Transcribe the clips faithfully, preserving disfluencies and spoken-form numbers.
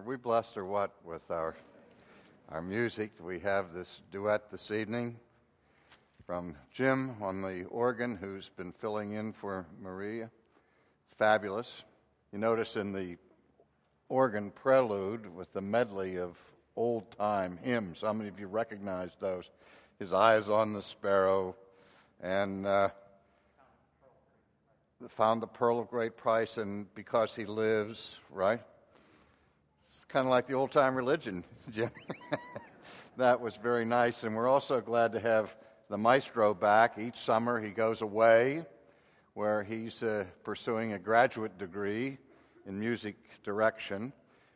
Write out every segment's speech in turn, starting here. Are we blessed or what with our our music? We have this duet this evening from Jim on the organ, who's been filling in for Maria. It's fabulous. You notice in the organ prelude with the medley of old-time hymns. How many of you recognize those? His Eyes on the Sparrow, and uh, Found the Pearl of Great Price, and Because He Lives, right? It's kind of like the old-time religion, Jim. That was very nice, and we're also glad to have the maestro back. Each summer he goes away where he's uh, pursuing a graduate degree in music direction,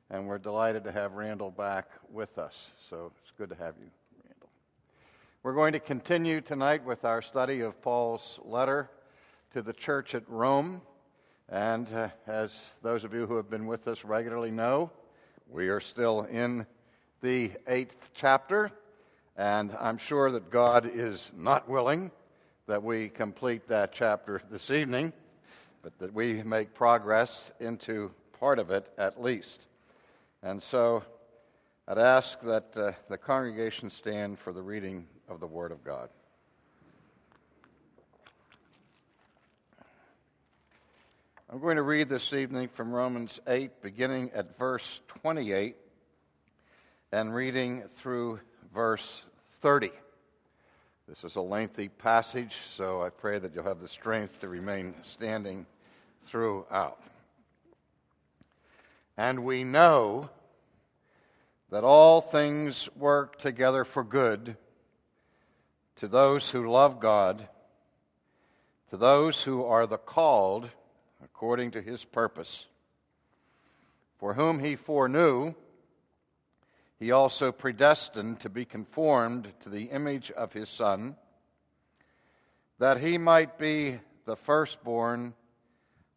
and we're delighted to have Randall back with us. So it's good to have you, Randall. We're going to continue tonight with our study of Paul's letter to the church at Rome, and uh, as those of you who have been with us regularly know, we are still in the eighth chapter, and I'm sure that God is not willing that we complete that chapter this evening, but that we make progress into part of it at least. And so I'd ask that uh, the congregation stand for the reading of the Word of God. I'm going to read this evening from Romans eight, beginning at verse twenty-eight, and reading through verse thirty. This is a lengthy passage, so I pray that you'll have the strength to remain standing throughout. And we know that all things work together for good to those who love God, to those who are the called according to his purpose. For whom he foreknew, he also predestined to be conformed to the image of his Son, that he might be the firstborn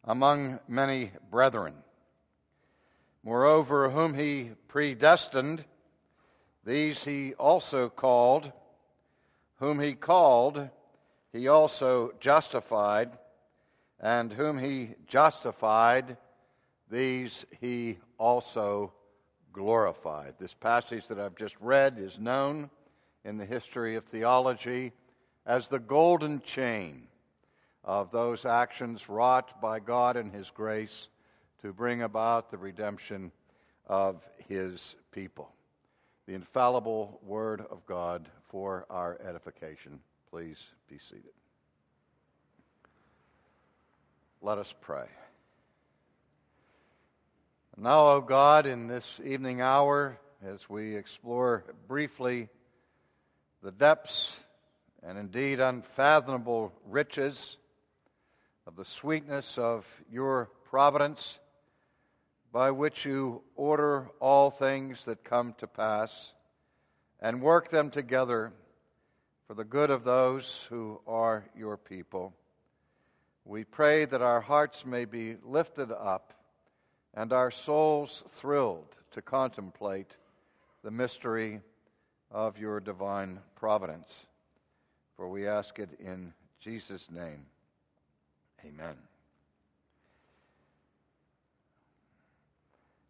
among many brethren. Moreover, whom he predestined, these he also called. Whom he called, he also justified. And whom he justified, these he also glorified. This passage that I've just read is known in the history of theology as the golden chain of those actions wrought by God in his grace to bring about the redemption of his people. The infallible Word of God for our edification. Please be seated. Let us pray. Now, O God, in this evening hour, as we explore briefly the depths and indeed unfathomable riches of the sweetness of your providence, by which you order all things that come to pass and work them together for the good of those who are your people. We pray that our hearts may be lifted up and our souls thrilled to contemplate the mystery of your divine providence. For we ask it in Jesus' name. Amen.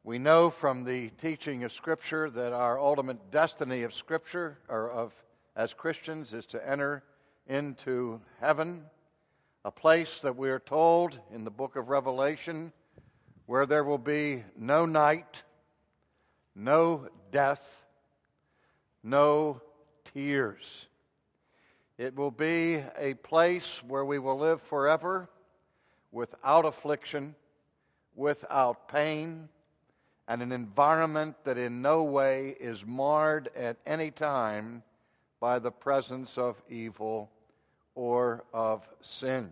We know from the teaching of Scripture that our ultimate destiny of Scripture, or of as Christians, is to enter into heaven, a place that we are told in the book of Revelation where there will be no night, no death, no tears. It will be a place where we will live forever without affliction, without pain, and an environment that in no way is marred at any time by the presence of evil or of sin.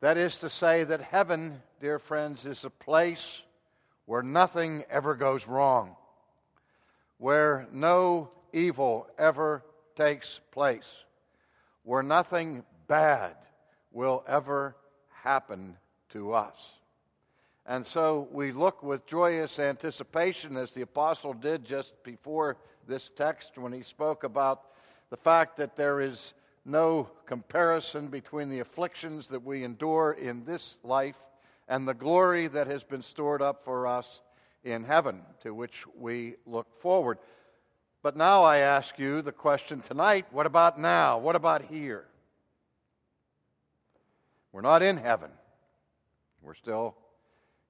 That is to say that heaven, dear friends, is a place where nothing ever goes wrong, where no evil ever takes place, where nothing bad will ever happen to us. And so we look with joyous anticipation, as the apostle did just before this text when he spoke about the fact that there is no comparison between the afflictions that we endure in this life and the glory that has been stored up for us in heaven, to which we look forward. But now I ask you the question tonight, what about now? What about here? We're not in heaven. We're still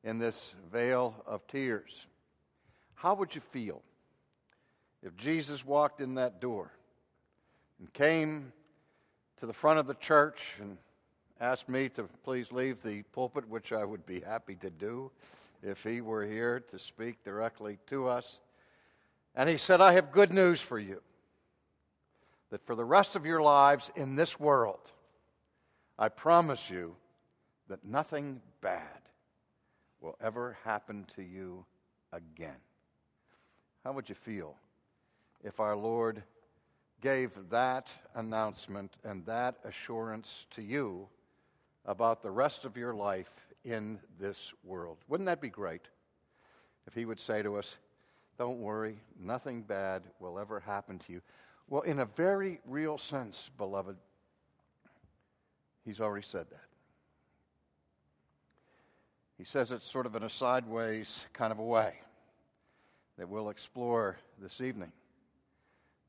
in this veil of tears. How would you feel if Jesus walked in that door and came to the front of the church and asked me to please leave the pulpit, which I would be happy to do if he were here to speak directly to us? And he said, I have good news for you, that for the rest of your lives in this world, I promise you that nothing bad will ever happen to you again. How would you feel if our Lord gave that announcement and that assurance to you about the rest of your life in this world? Wouldn't that be great if he would say to us, don't worry, nothing bad will ever happen to you? Well, in a very real sense, beloved, he's already said that. He says it sort of in a sideways kind of a way that we'll explore this evening.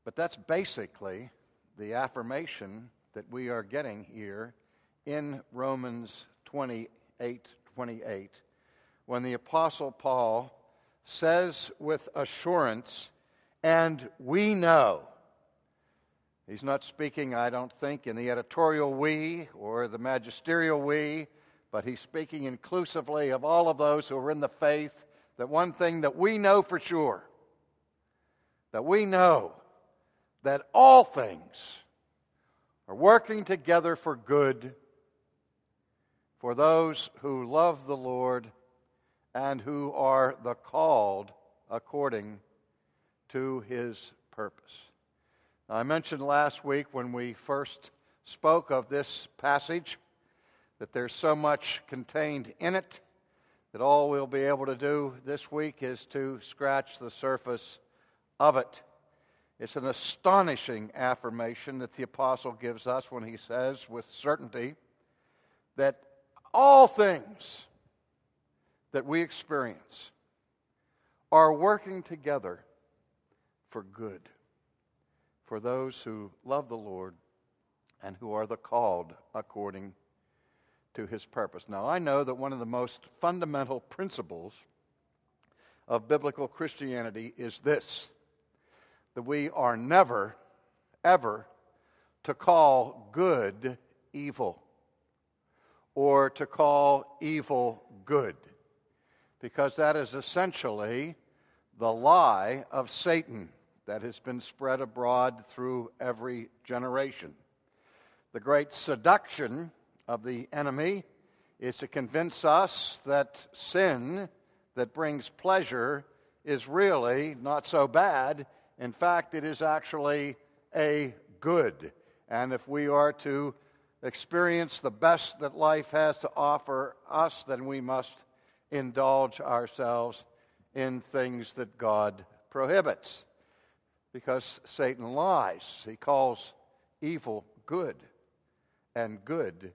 But that's basically the affirmation that we are getting here in Romans twenty-eight twenty-eight, when the Apostle Paul says with assurance, and we know. He's not speaking, I don't think, in the editorial we or the magisterial we, but he's speaking inclusively of all of those who are in the faith, that one thing that we know for sure, that we know that all things are working together for good for those who love the Lord and who are the called according to his purpose. Now, I mentioned last week when we first spoke of this passage that there's so much contained in it that all we'll be able to do this week is to scratch the surface of it. It's an astonishing affirmation that the apostle gives us when he says with certainty that all things that we experience are working together for good for those who love the Lord and who are the called according to his purpose. Now, I know that one of the most fundamental principles of biblical Christianity is this, that we are never, ever to call good evil or to call evil good, because that is essentially the lie of Satan that has been spread abroad through every generation. The great seduction of the enemy is to convince us that sin that brings pleasure is really not so bad. In fact, it is actually a good. And if we are to experience the best that life has to offer us, then we must indulge ourselves in things that God prohibits, because Satan lies. He calls evil good and good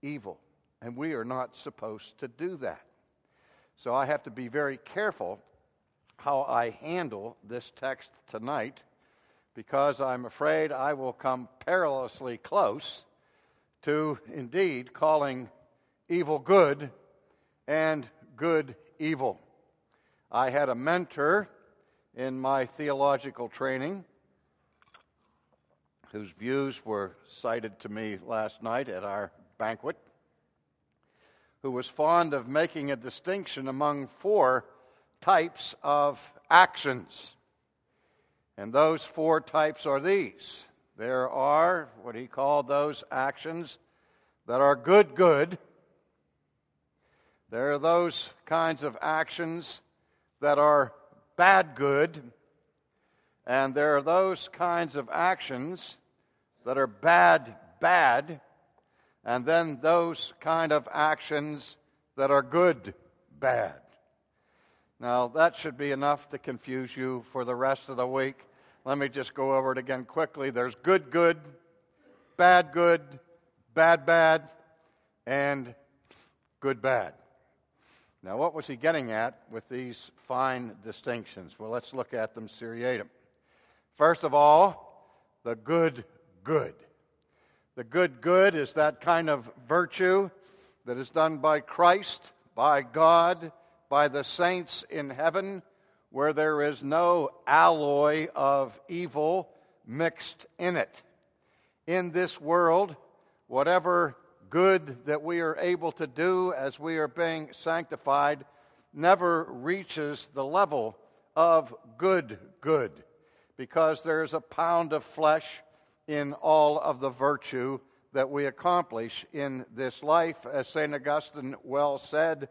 evil, and we are not supposed to do that. So I have to be very careful how I handle this text tonight, because I'm afraid I will come perilously close to indeed calling evil good and good evil. I had a mentor in my theological training whose views were cited to me last night at our banquet, who was fond of making a distinction among four types of actions. And those four types are these. There are what he called those actions that are good good. There are those kinds of actions that are bad good, and there are those kinds of actions that are bad bad, and then those kind of actions that are good bad. Now, that should be enough to confuse you for the rest of the week. Let me just go over it again quickly. There's good good, bad good, bad bad, and good bad. Now, what was he getting at with these fine distinctions? Well, let's look at them seriatim. First of all, the good good. The good good is that kind of virtue that is done by Christ, by God, by the saints in heaven, where there is no alloy of evil mixed in it. In this world, whatever good that we are able to do as we are being sanctified never reaches the level of good good, because there is a pound of flesh in all of the virtue that we accomplish in this life. As Saint Augustine well said,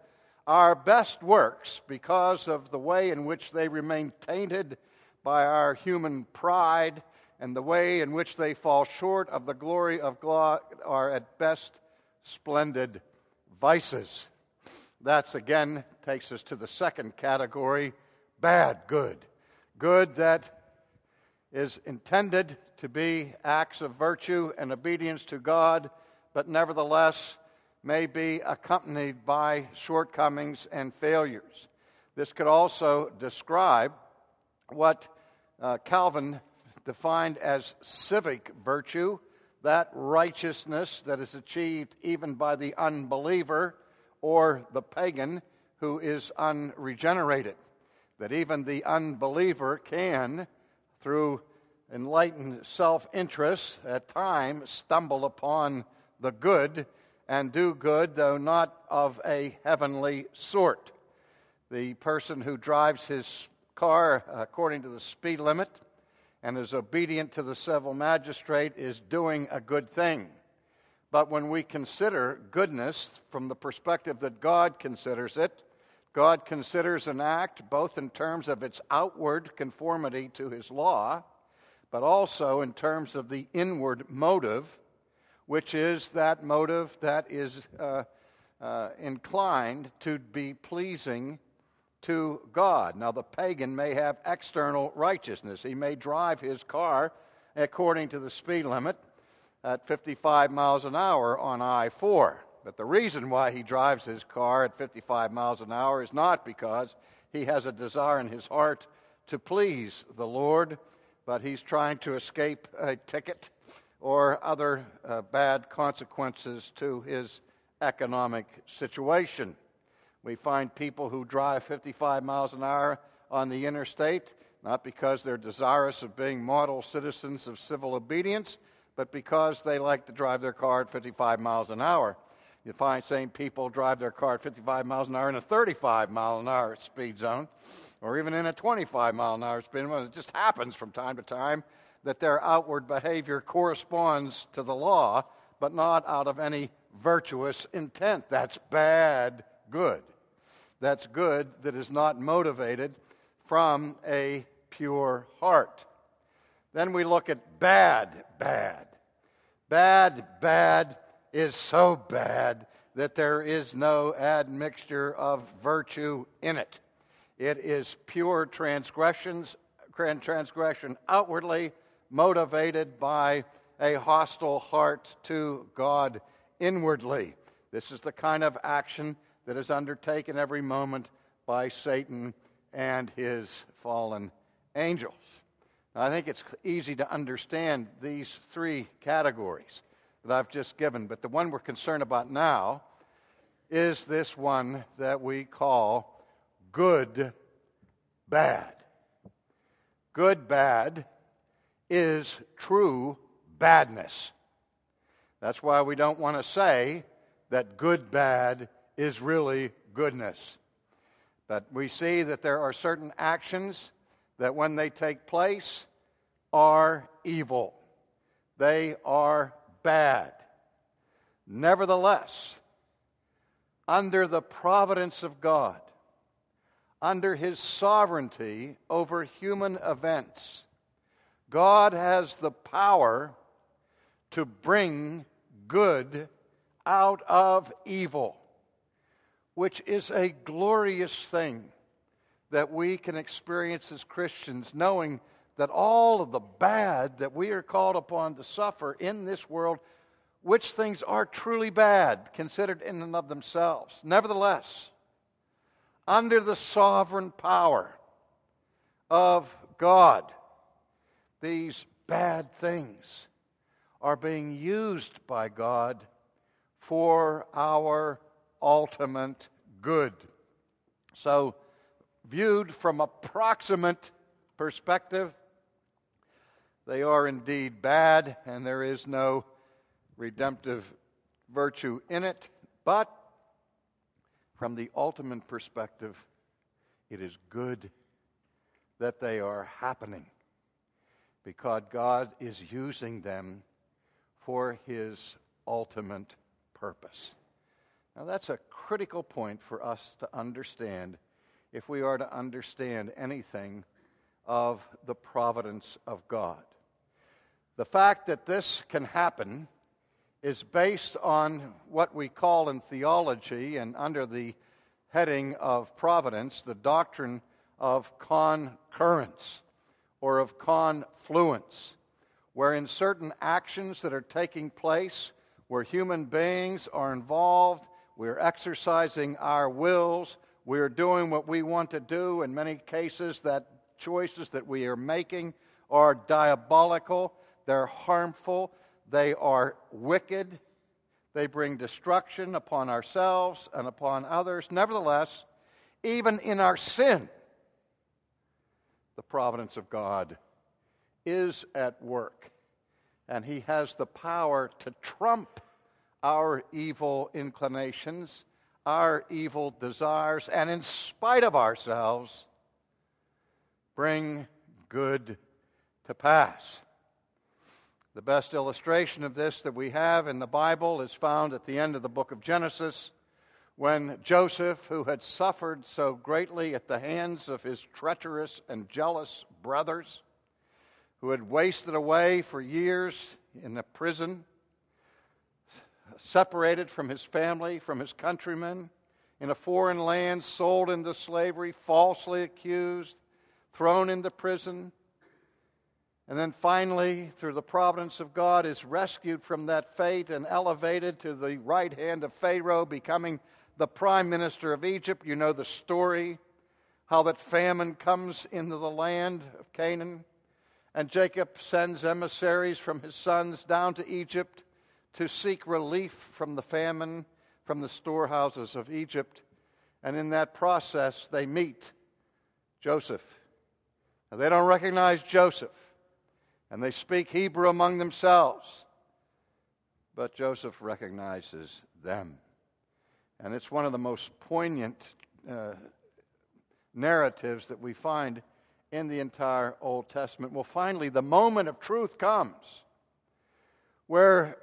our best works, because of the way in which they remain tainted by our human pride and the way in which they fall short of the glory of God, are at best splendid vices. That's again takes us to the second category, bad good. Good that is intended to be acts of virtue and obedience to God, but nevertheless may be accompanied by shortcomings and failures. This could also describe what uh, Calvin defined as civic virtue, that righteousness that is achieved even by the unbeliever or the pagan who is unregenerated, that even the unbeliever can, through enlightened self-interest, at times stumble upon the good and do good, though not of a heavenly sort. The person who drives his car according to the speed limit and is obedient to the civil magistrate is doing a good thing. But when we consider goodness from the perspective that God considers it, God considers an act both in terms of its outward conformity to his law, but also in terms of the inward motive, which is that motive that is uh, uh, inclined to be pleasing to God. Now, the pagan may have external righteousness. He may drive his car according to the speed limit at fifty-five miles an hour on I four. But the reason why he drives his car at fifty-five miles an hour is not because he has a desire in his heart to please the Lord, but he's trying to escape a ticket or other uh, bad consequences to his economic situation. We find people who drive fifty-five miles an hour on the interstate, not because they're desirous of being model citizens of civil obedience, but because they like to drive their car at fifty-five miles an hour. You find same people drive their car at fifty-five miles an hour in a thirty-five mile an hour speed zone, or even in a twenty-five mile an hour speed zone. It just happens from time to time that their outward behavior corresponds to the law, but not out of any virtuous intent. That's bad good. That's good that is not motivated from a pure heart. Then we look at bad, bad. Bad, bad is so bad that there is no admixture of virtue in it. It is pure transgressions, transgression outwardly, motivated by a hostile heart to God inwardly. This is the kind of action that is undertaken every moment by Satan and his fallen angels. Now, I think it's easy to understand these three categories that I've just given, but the one we're concerned about now is this one that we call good bad. Good bad is true badness. That's why we don't want to say that good bad is really goodness. But we see that there are certain actions that when they take place are evil. They are bad. Nevertheless, under the providence of God, under his sovereignty over human events, God has the power to bring good out of evil, which is a glorious thing that we can experience as Christians, knowing that all of the bad that we are called upon to suffer in this world, which things are truly bad, considered in and of themselves. Nevertheless, under the sovereign power of God. These bad things are being used by God for our ultimate good. So, viewed from a proximate perspective, they are indeed bad, and there is no redemptive virtue in it. But from the ultimate perspective, it is good that they are happening, because God is using them for His ultimate purpose. Now, that's a critical point for us to understand if we are to understand anything of the providence of God. The fact that this can happen is based on what we call in theology and under the heading of providence, the doctrine of concurrence or of confluence, wherein certain actions that are taking place where human beings are involved, we're exercising our wills, we're doing what we want to do. In many cases, that choices that we are making are diabolical, they're harmful, they are wicked, they bring destruction upon ourselves and upon others. Nevertheless, even in our sin, the providence of God is at work, and He has the power to trump our evil inclinations, our evil desires, and in spite of ourselves, bring good to pass. The best illustration of this that we have in the Bible is found at the end of the book of Genesis, when Joseph, who had suffered so greatly at the hands of his treacherous and jealous brothers, who had wasted away for years in a prison, separated from his family, from his countrymen, in a foreign land, sold into slavery, falsely accused, thrown into prison, and then finally, through the providence of God, is rescued from that fate and elevated to the right hand of Pharaoh, becoming the prime minister of Egypt. You know the story, how that famine comes into the land of Canaan. And Jacob sends emissaries from his sons down to Egypt to seek relief from the famine, from the storehouses of Egypt. And in that process, they meet Joseph. Now, they don't recognize Joseph, and they speak Hebrew among themselves. But Joseph recognizes them. And it's one of the most poignant uh, narratives that we find in the entire Old Testament. Well, finally, the moment of truth comes where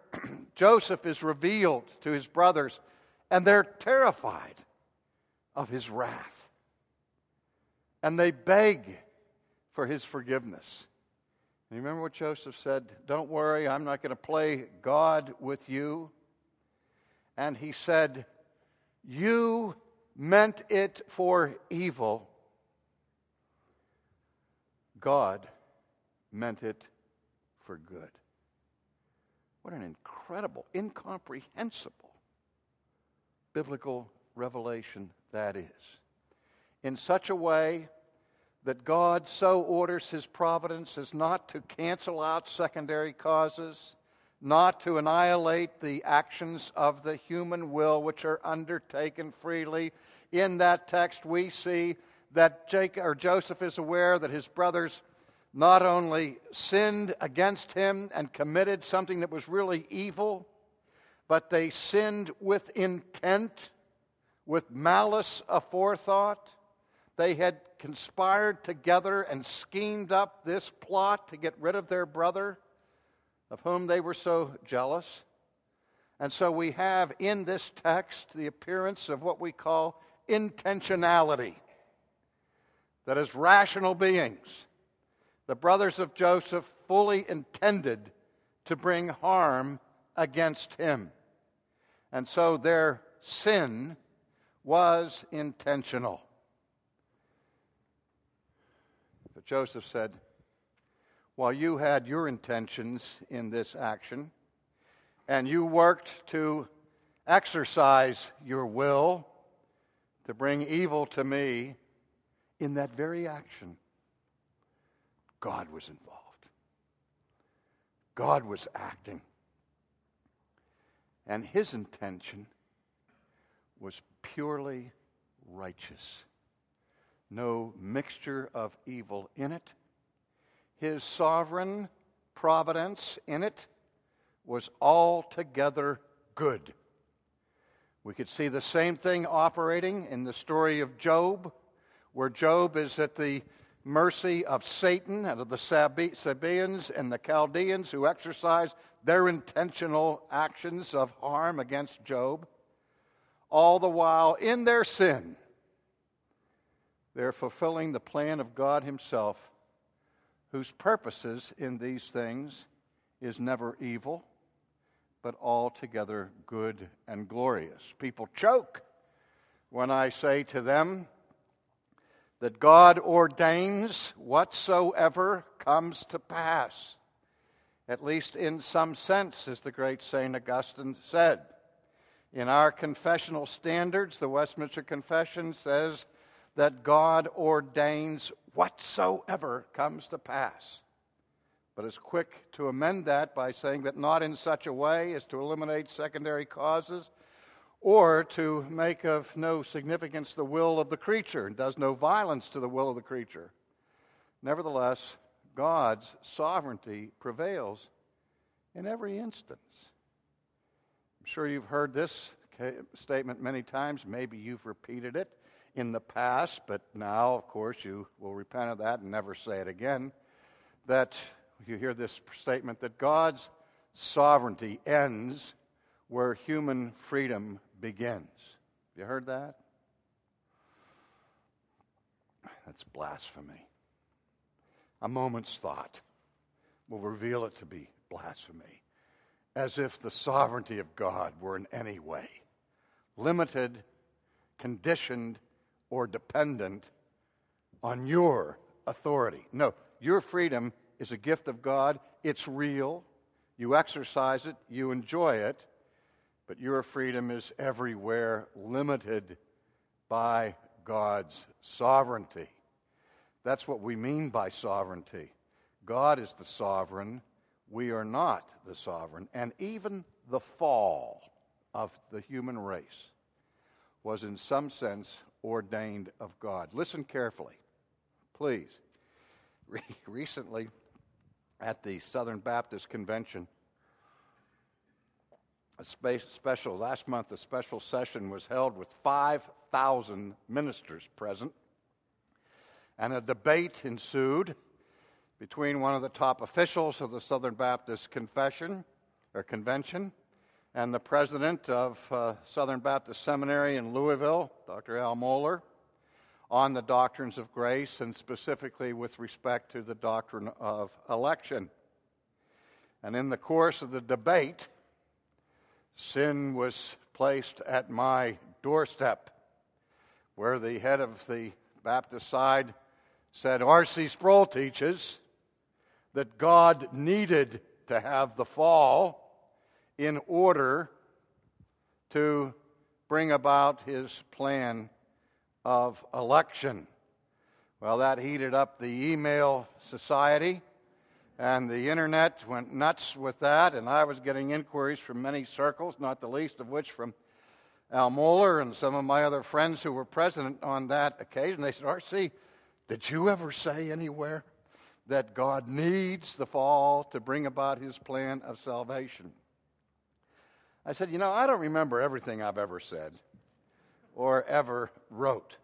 Joseph is revealed to his brothers, and they're terrified of his wrath. And they beg for his forgiveness. And you remember what Joseph said? Don't worry, I'm not going to play God with you. And he said, you meant it for evil. God meant it for good. What an incredible, incomprehensible biblical revelation that is. In such a way that God so orders His providence as not to cancel out secondary causes, not to annihilate the actions of the human will which are undertaken freely. In that text, we see that Jacob, or Joseph is aware that his brothers not only sinned against him and committed something that was really evil, but they sinned with intent, with malice aforethought. They had conspired together and schemed up this plot to get rid of their brother, of whom they were so jealous. And so we have in this text the appearance of what we call intentionality. That as rational beings, the brothers of Joseph fully intended to bring harm against him. And so their sin was intentional. Joseph said, while you had your intentions in this action, and you worked to exercise your will, to bring evil to me, in that very action, God was involved. God was acting. And his intention was purely righteous. No mixture of evil in it. His sovereign providence in it was altogether good. We could see the same thing operating in the story of Job, where Job is at the mercy of Satan and of the Sabaeans and the Chaldeans, who exercise their intentional actions of harm against Job, all the while in their sin. They're fulfilling the plan of God himself, whose purposes in these things is never evil, but altogether good and glorious. People choke when I say to them that God ordains whatsoever comes to pass. At least in some sense, as the great Saint Augustine said. In our confessional standards, the Westminster Confession says that God ordains whatsoever comes to pass, but is quick to amend that by saying that not in such a way as to eliminate secondary causes or to make of no significance the will of the creature, and does no violence to the will of the creature. Nevertheless, God's sovereignty prevails in every instance. I'm sure you've heard this statement many times. Maybe you've repeated it in the past, but now, of course, you will repent of that and never say it again, that you hear this statement that God's sovereignty ends where human freedom begins. You heard that? That's blasphemy. A moment's thought will reveal it to be blasphemy, as if the sovereignty of God were in any way limited, conditioned, or dependent on your authority. No, your freedom is a gift of God. It's real. You exercise it. You enjoy it. But your freedom is everywhere limited by God's sovereignty. That's what we mean by sovereignty. God is the sovereign. We are not the sovereign. And even the fall of the human race was in some sense ordained of God. Listen carefully, please. Re- recently, at the Southern Baptist Convention, a space special, last month a special session was held with five thousand ministers present. And a debate ensued between one of the top officials of the Southern Baptist Confession or Convention and the president of uh, Southern Baptist Seminary in Louisville, Doctor Al Mohler, on the doctrines of grace and specifically with respect to the doctrine of election. And in the course of the debate, sin was placed at my doorstep, where the head of the Baptist side said, R C Sproul teaches that God needed to have the fall in order to bring about his plan of election. Well, that heated up the email society, and the internet went nuts with that, and I was getting inquiries from many circles, not the least of which from Al Mohler and some of my other friends who were present on that occasion. They said, R C, did you ever say anywhere that God needs the fall to bring about his plan of salvation? I said, you know, I don't remember everything I've ever said or ever wrote.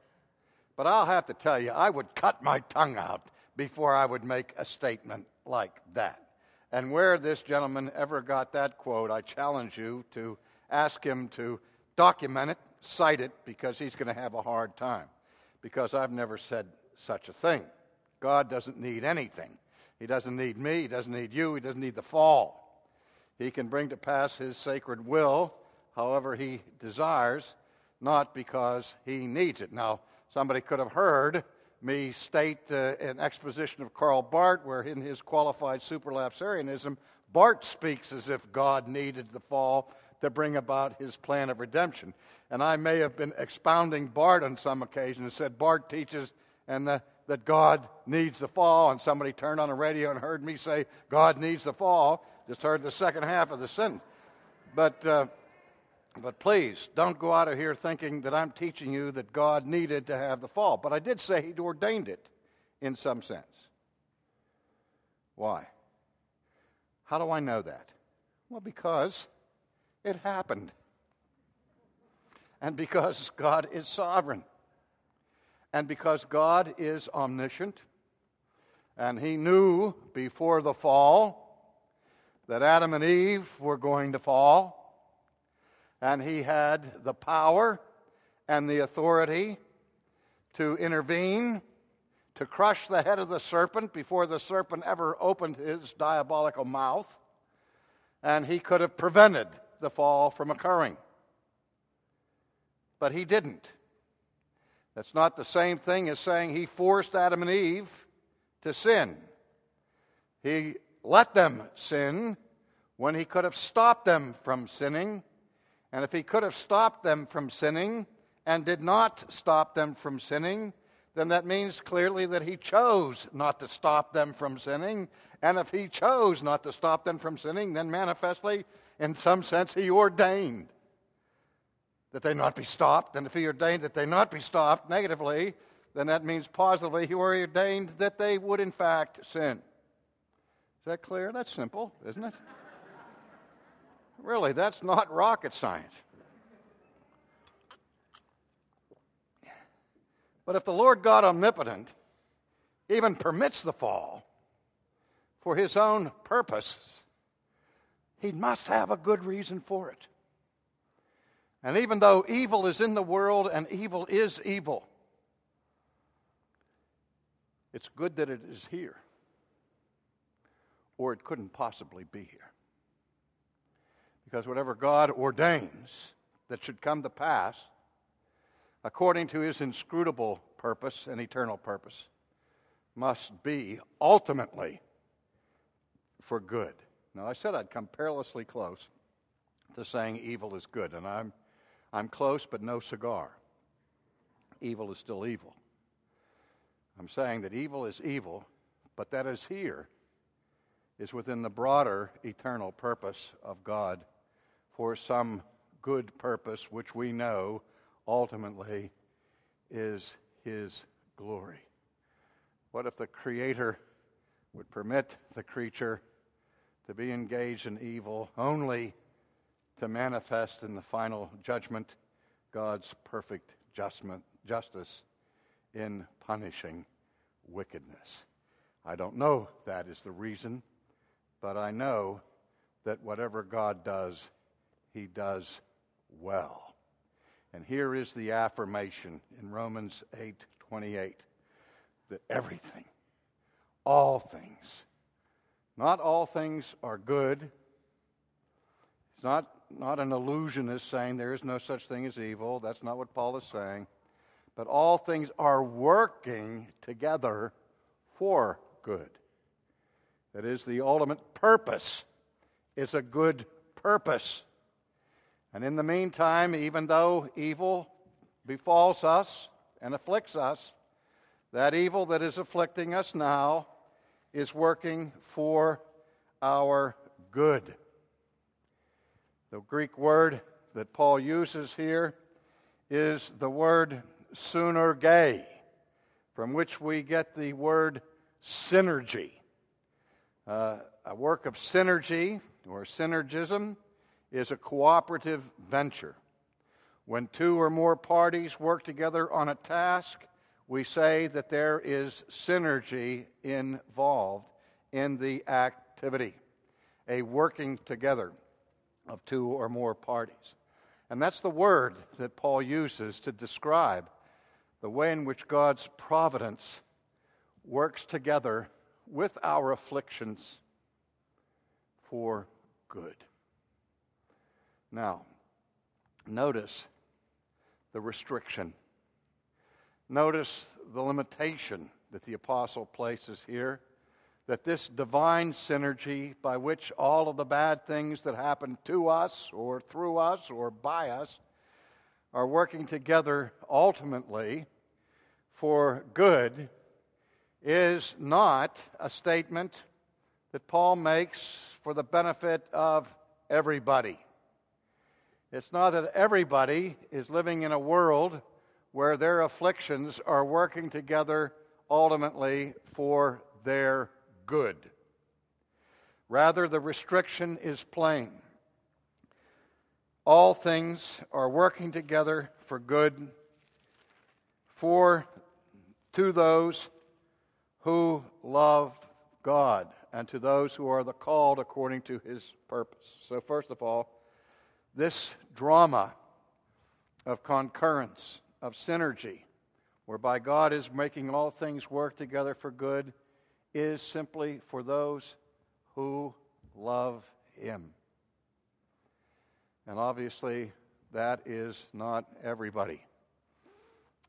But I'll have to tell you, I would cut my tongue out before I would make a statement like that. And where this gentleman ever got that quote, I challenge you to ask him to document it, cite it, because he's going to have a hard time. Because I've never said such a thing. God doesn't need anything. He doesn't need me. He doesn't need you. He doesn't need the fall. He can bring to pass his sacred will however he desires, not because he needs it. Now, somebody could have heard me state uh, an exposition of Karl Barth, where in his qualified superlapsarianism, Barth speaks as if God needed the fall to bring about his plan of redemption. And I may have been expounding Barth on some occasion and said, Barth teaches and the, that God needs the fall, and somebody turned on the radio and heard me say, God needs the fall, just heard the second half of the sentence. But uh, but please, don't go out of here thinking that I'm teaching you that God needed to have the fall. But I did say he ordained it in some sense. Why? How do I know that? Well, because it happened. And because God is sovereign. And because God is omniscient, and he knew before the fall that Adam and Eve were going to fall, and he had the power and the authority to intervene, to crush the head of the serpent before the serpent ever opened his diabolical mouth, and he could have prevented the fall from occurring. But he didn't. That's not the same thing as saying he forced Adam and Eve to sin. He let them sin when he could have stopped them from sinning. And if he could have stopped them from sinning and did not stop them from sinning, then that means clearly that he chose not to stop them from sinning. And if he chose not to stop them from sinning, then manifestly, in some sense, he ordained that they not be stopped, and if he ordained that they not be stopped negatively, then that means positively he ordained that they would in fact sin. Is that clear? That's simple, isn't it? Really, that's not rocket science. But if the Lord God omnipotent even permits the fall for his own purposes, he must have a good reason for it. And even though evil is in the world and evil is evil, it's good that it is here, or it couldn't possibly be here. Because whatever God ordains that should come to pass, according to his inscrutable purpose and eternal purpose, must be ultimately for good. Now, I said I'd come perilously close to saying evil is good, and I'm I'm close, but no cigar. Evil is still evil. I'm saying that evil is evil, but that is here, is within the broader eternal purpose of God for some good purpose, which we know ultimately is his glory. What if the Creator would permit the creature to be engaged in evil only to manifest in the final judgment God's perfect justice in punishing wickedness? I don't know that is the reason, but I know that whatever God does, he does well. And here is the affirmation in Romans eight twenty-eight, that everything, all things, not all things are good. It's not Not an illusionist saying there is no such thing as evil. That's not what Paul is saying. But all things are working together for good. That is, the ultimate purpose is a good purpose. And in the meantime, even though evil befalls us and afflicts us, that evil that is afflicting us now is working for our good. The Greek word that Paul uses here is the word synergē, from which we get the word synergy. Uh, a work of synergy or synergism is a cooperative venture. When two or more parties work together on a task, we say that there is synergy involved in the activity, a working together of two or more parties. And that's the word that Paul uses to describe the way in which God's providence works together with our afflictions for good. Now, notice the restriction. Notice the limitation that the apostle places here that this divine synergy by which all of the bad things that happen to us or through us or by us are working together ultimately for good is not a statement that Paul makes for the benefit of everybody. It's not that everybody is living in a world where their afflictions are working together ultimately for their good. Rather, the restriction is plain. All things are working together for good for to those who love God and to those who are the called according to his purpose. So first of all, this drama of concurrence, of synergy, whereby God is making all things work together for good, is simply for those who love him. And obviously, that is not everybody,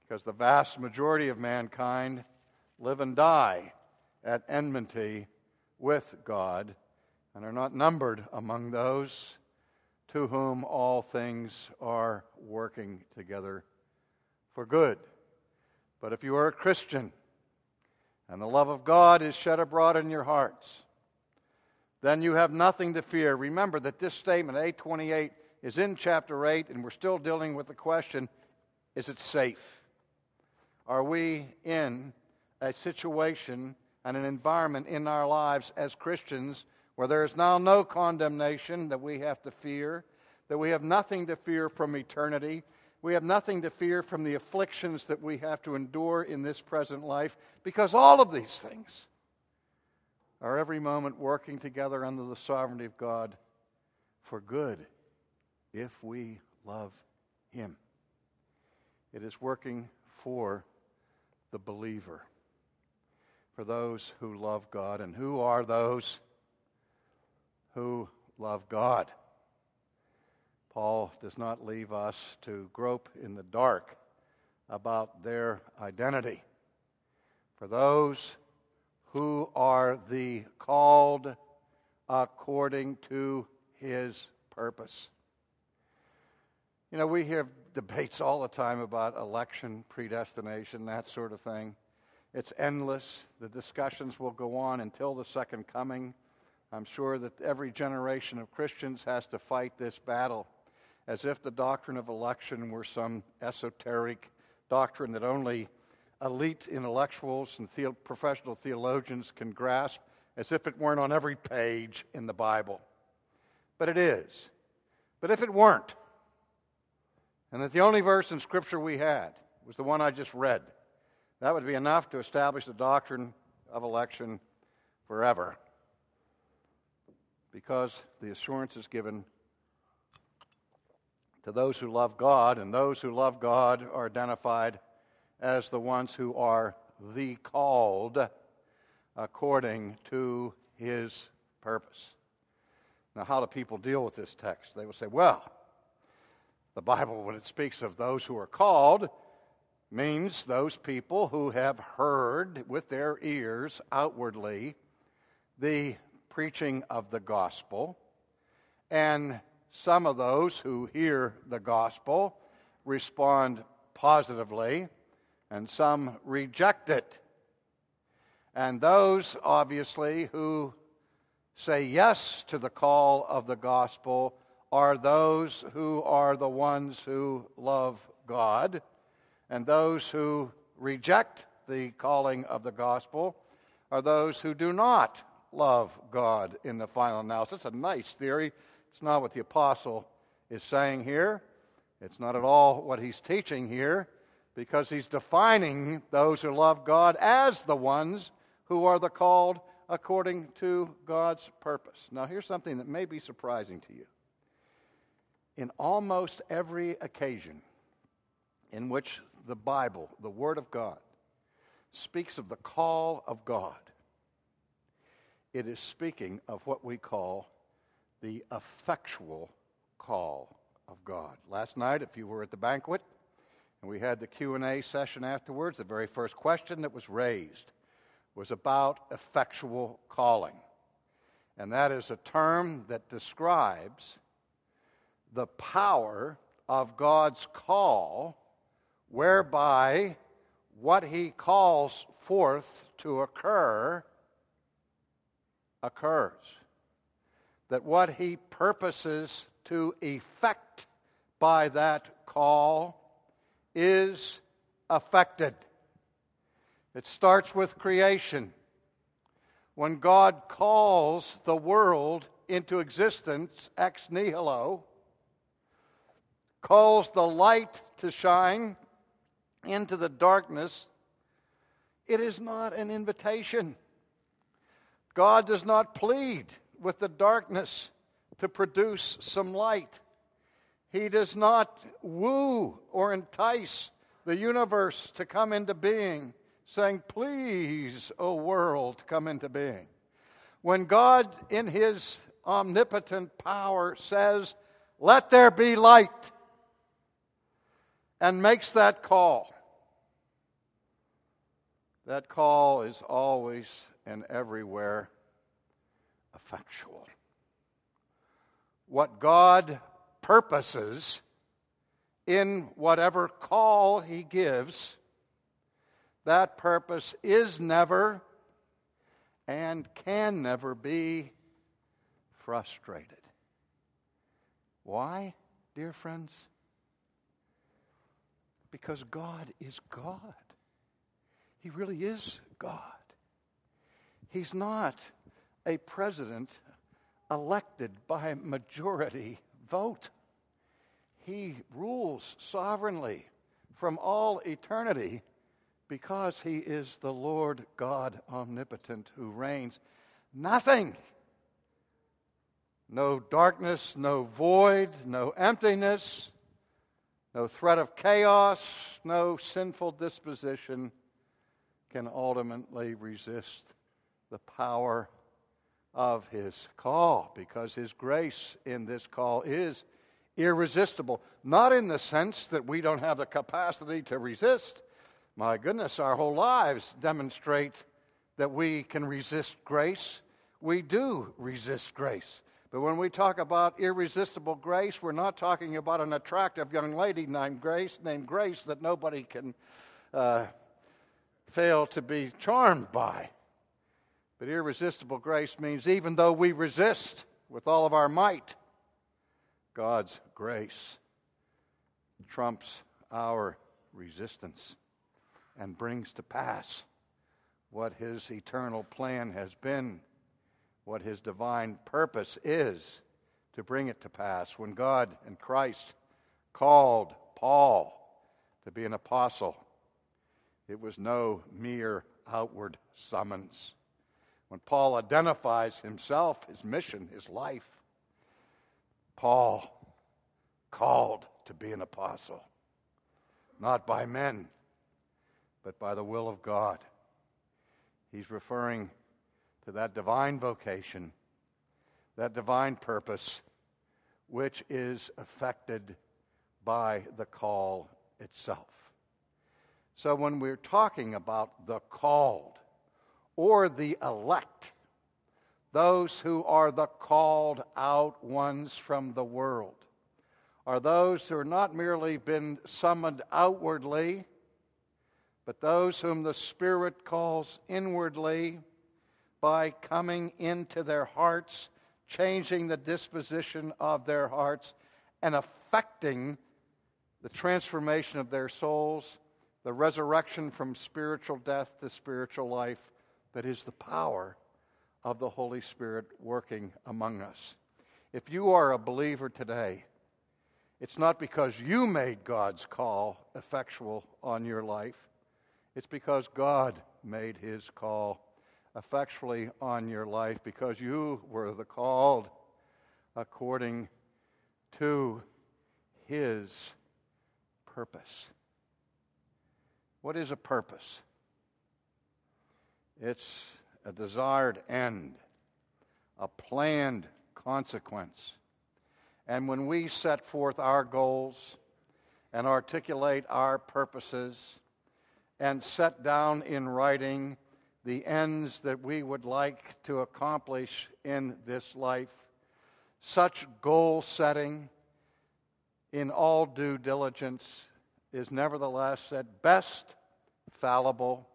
because the vast majority of mankind live and die at enmity with God and are not numbered among those to whom all things are working together for good. But if you are a Christian and the love of God is shed abroad in your hearts, then you have nothing to fear. Remember that this statement, eight twenty-eight, is in chapter eight, and we're still dealing with the question, is it safe? Are we in a situation and an environment in our lives as Christians where there is now no condemnation that we have to fear, that we have nothing to fear from eternity? We have nothing to fear from the afflictions that we have to endure in this present life, because all of these things are every moment working together under the sovereignty of God for good if we love him. It is working for the believer, for those who love God. And who are those who love God? Paul does not leave us to grope in the dark about their identity. For those who are the called according to his purpose. You know, we hear debates all the time about election, predestination, that sort of thing. It's endless. The discussions will go on until the second coming. I'm sure that every generation of Christians has to fight this battle, as if the doctrine of election were some esoteric doctrine that only elite intellectuals and the- professional theologians can grasp, as if it weren't on every page in the Bible. But it is. But if it weren't, and that the only verse in Scripture we had was the one I just read, that would be enough to establish the doctrine of election forever, because the assurance is given to those who love God, and those who love God are identified as the ones who are the called according to his purpose. Now, how do people deal with this text? They will say, well, the Bible, when it speaks of those who are called, means those people who have heard with their ears outwardly the preaching of the gospel, and some of those who hear the gospel respond positively, and some reject it. And those, obviously, who say yes to the call of the gospel are those who are the ones who love God, and those who reject the calling of the gospel are those who do not love God in the final analysis. It's a nice theory. It's not what the apostle is saying here. It's not at all what he's teaching here, because he's defining those who love God as the ones who are the called according to God's purpose. Now, here's something that may be surprising to you. In almost every occasion in which the Bible, the Word of God, speaks of the call of God, it is speaking of what we call the effectual call of God. Last night, if you were at the banquet, and we had the Q and A session afterwards, the very first question that was raised was about effectual calling. And that is a term that describes the power of God's call, whereby what he calls forth to occur, occurs. That what he purposes to effect by that call is effected. It starts with creation. When God calls the world into existence ex nihilo, calls the light to shine into the darkness, it is not an invitation. God does not plead with the darkness to produce some light. He does not woo or entice the universe to come into being, saying, "Please, O world, come into being." When God, in his omnipotent power, says, "Let there be light," and makes that call, that call is always and everywhere effectual. What God purposes in whatever call he gives, that purpose is never and can never be frustrated. Why, dear friends? Because God is God. He really is God. He's not a president elected by majority vote. He rules sovereignly from all eternity because he is the Lord God omnipotent who reigns. Nothing, no darkness, no void, no emptiness, no threat of chaos, no sinful disposition can ultimately resist the power of his call, because his grace in this call is irresistible. Not in the sense that we don't have the capacity to resist. My goodness, our whole lives demonstrate that we can resist grace. We do resist grace. But when we talk about irresistible grace, we're not talking about an attractive young lady named Grace, named Grace that nobody can uh, fail to be charmed by. But irresistible grace means even though we resist with all of our might, God's grace trumps our resistance and brings to pass what his eternal plan has been, what his divine purpose is to bring it to pass. When God and Christ called Paul to be an apostle, it was no mere outward summons. When Paul identifies himself, his mission, his life, Paul called to be an apostle, not by men, but by the will of God. He's referring to that divine vocation, that divine purpose, which is affected by the call itself. So when we're talking about the called, or the elect, those who are the called out ones from the world, are those who are not merely been summoned outwardly, but those whom the Spirit calls inwardly by coming into their hearts, changing the disposition of their hearts, and affecting the transformation of their souls, the resurrection from spiritual death to spiritual life. That is the power of the Holy Spirit working among us. If you are a believer today, it's not because you made God's call effectual on your life. It's because God made his call effectually on your life, because you were the called according to his purpose. What is a purpose? It's a desired end, a planned consequence. And when we set forth our goals and articulate our purposes and set down in writing the ends that we would like to accomplish in this life, such goal setting in all due diligence is nevertheless at best fallible,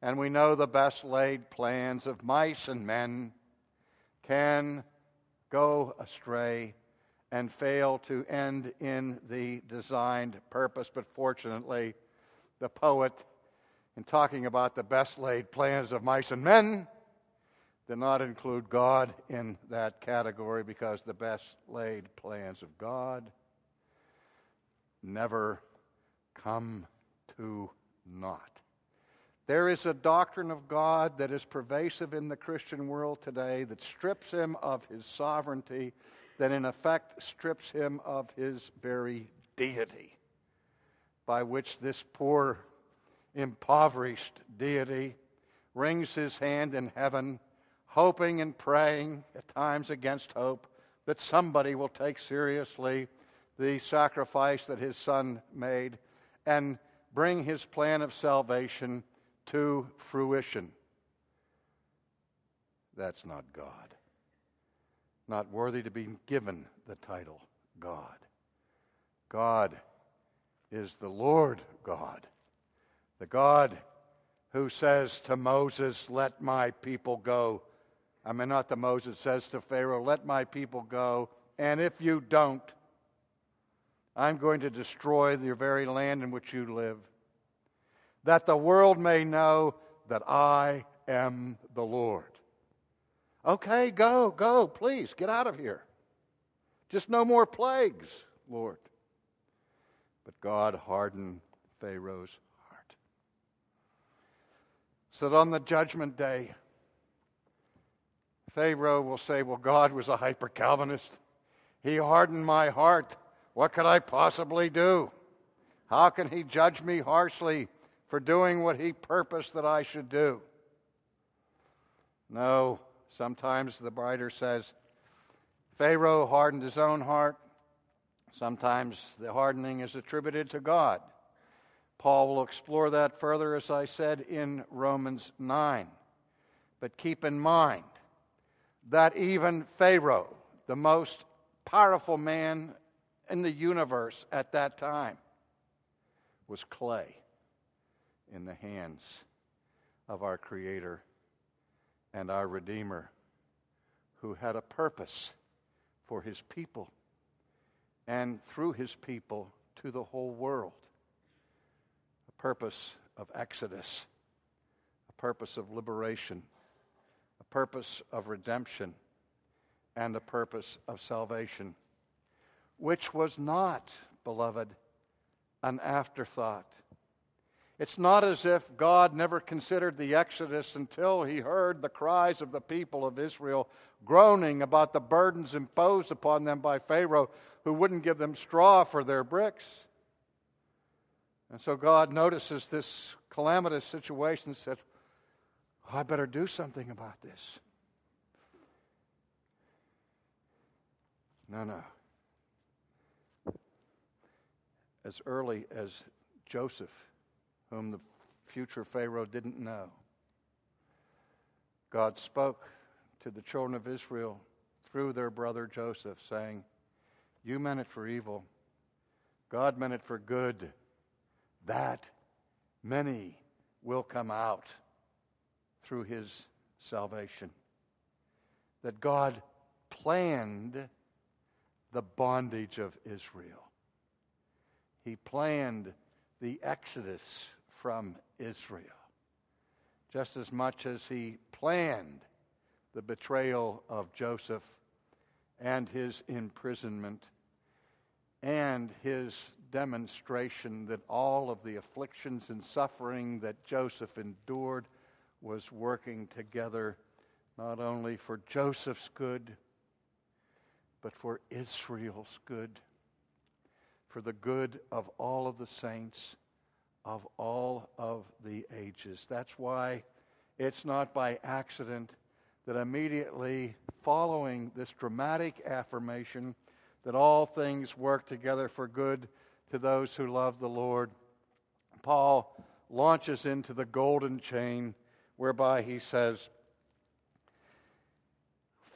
and we know the best laid plans of mice and men can go astray and fail to end in the designed purpose. But fortunately, the poet, in talking about the best laid plans of mice and men, did not include God in that category, because the best laid plans of God never come to naught. There is a doctrine of God that is pervasive in the Christian world today that strips him of his sovereignty, that in effect strips him of his very deity, by which this poor, impoverished deity wrings his hand in heaven, hoping and praying, at times against hope, that somebody will take seriously the sacrifice that his son made and bring his plan of salvation to fruition. That's not God. Not worthy to be given the title God. God is the Lord God, the God who says to Moses, "Let my people go." I mean, not the Moses says to Pharaoh, "Let my people go, and if you don't, I'm going to destroy your very land in which you live, that the world may know that I am the Lord." Okay, go, go, please, get out of here. Just no more plagues, Lord. But God hardened Pharaoh's heart, so that on the judgment day, Pharaoh will say, "Well, God was a hyper-Calvinist. He hardened my heart. What could I possibly do? How can he judge me harshly for doing what he purposed that I should do?" No, sometimes the writer says Pharaoh hardened his own heart. Sometimes the hardening is attributed to God. Paul will explore that further, as I said, in Romans nine. But keep in mind that even Pharaoh, the most powerful man in the universe at that time, was clay in the hands of our Creator and our Redeemer, who had a purpose for his people and through his people to the whole world. A purpose of exodus, a purpose of liberation, a purpose of redemption, and a purpose of salvation, which was not, beloved, an afterthought. It's not as if God never considered the Exodus until he heard the cries of the people of Israel groaning about the burdens imposed upon them by Pharaoh, who wouldn't give them straw for their bricks. And so God notices this calamitous situation and said, "I better do something about this." No, no. As early as Joseph, whom the future Pharaoh didn't know, God spoke to the children of Israel through their brother Joseph, saying, "You meant it for evil. God meant it for good, that many will come out through his salvation." That God planned the bondage of Israel. He planned the exodus from Israel, just as much as he planned the betrayal of Joseph and his imprisonment and his demonstration that all of the afflictions and suffering that Joseph endured was working together not only for Joseph's good, but for Israel's good, for the good of all of the saints of all of the ages. That's why it's not by accident that immediately following this dramatic affirmation that all things work together for good to those who love the Lord, Paul launches into the golden chain whereby he says,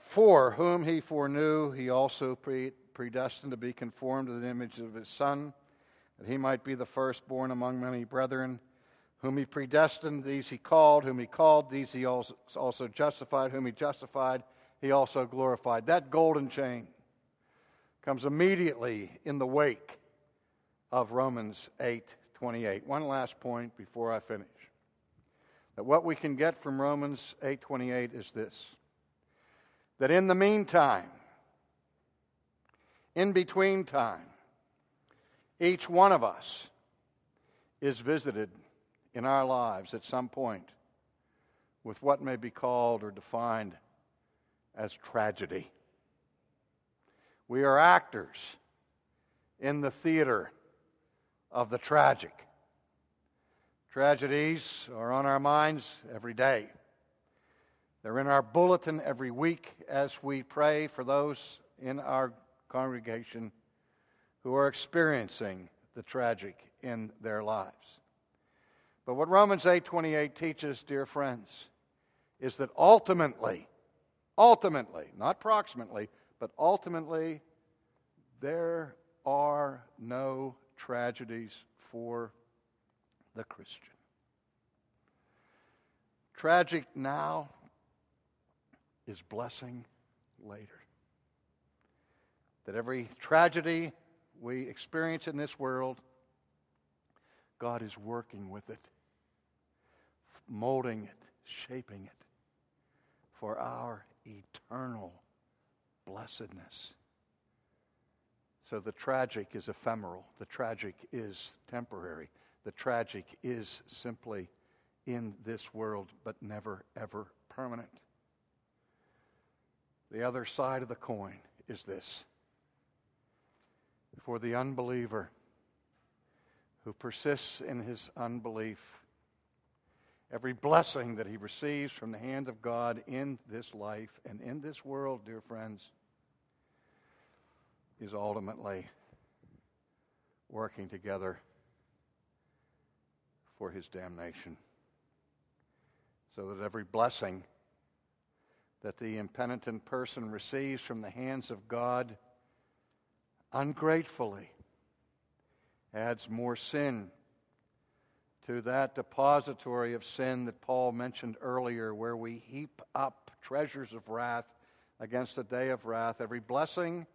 "For whom he foreknew, he also predestined to be conformed to the image of his Son, that he might be the firstborn among many brethren. Whom he predestined, these he called. Whom he called, these he also justified. Whom he justified, he also glorified." That golden chain comes immediately in the wake of Romans eight twenty-eight. One last point before I finish. That what we can get from Romans eight twenty-eight is this. That in the meantime, in between time, each one of us is visited in our lives at some point with what may be called or defined as tragedy. We are actors in the theater of the tragic. Tragedies are on our minds every day. They're in our bulletin every week as we pray for those in our congregation who are experiencing the tragic in their lives. But what Romans eight twenty-eight teaches, dear friends, is that ultimately, ultimately, not proximately, but ultimately, there are no tragedies for the Christian. Tragic now is blessing later. That every tragedy we experience in this world, God is working with it, molding it, shaping it for our eternal blessedness. So the tragic is ephemeral. The tragic is temporary. The tragic is simply in this world, but never, ever permanent. The other side of the coin is this. For the unbeliever who persists in his unbelief, every blessing that he receives from the hand of God in this life and in this world, dear friends, is ultimately working together for his damnation. So that every blessing that the impenitent person receives from the hands of God ungratefully adds more sin to that depository of sin that Paul mentioned earlier, where we heap up treasures of wrath against the day of wrath. Every blessing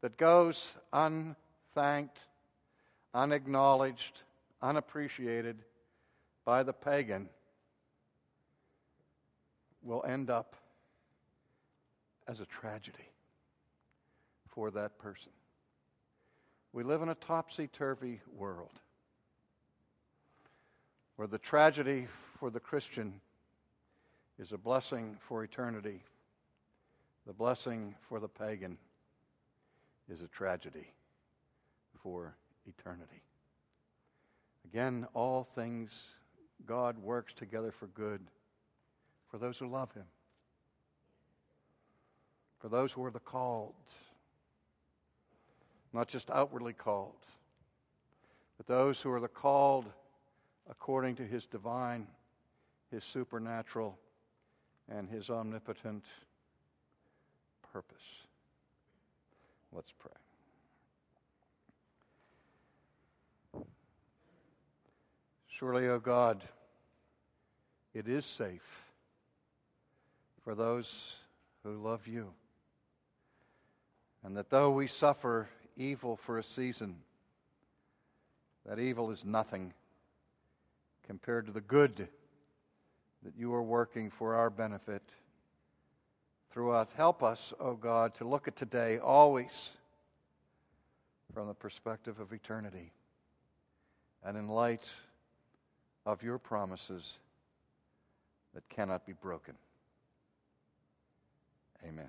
that goes unthanked, unacknowledged, unappreciated by the pagan will end up as a tragedy for that person. We live in a topsy-turvy world where the tragedy for the Christian is a blessing for eternity. The blessing for the pagan is a tragedy for eternity. Again, all things God works together for good for those who love Him, for those who are the called. Not just outwardly called, but those who are the called according to His divine, His supernatural, and His omnipotent purpose. Let's pray. Surely, O God, it is safe for those who love You, and that though we suffer evil for a season, that evil is nothing compared to the good that You are working for our benefit throughout. Help us, O God, to look at today always from the perspective of eternity and in light of Your promises that cannot be broken. Amen.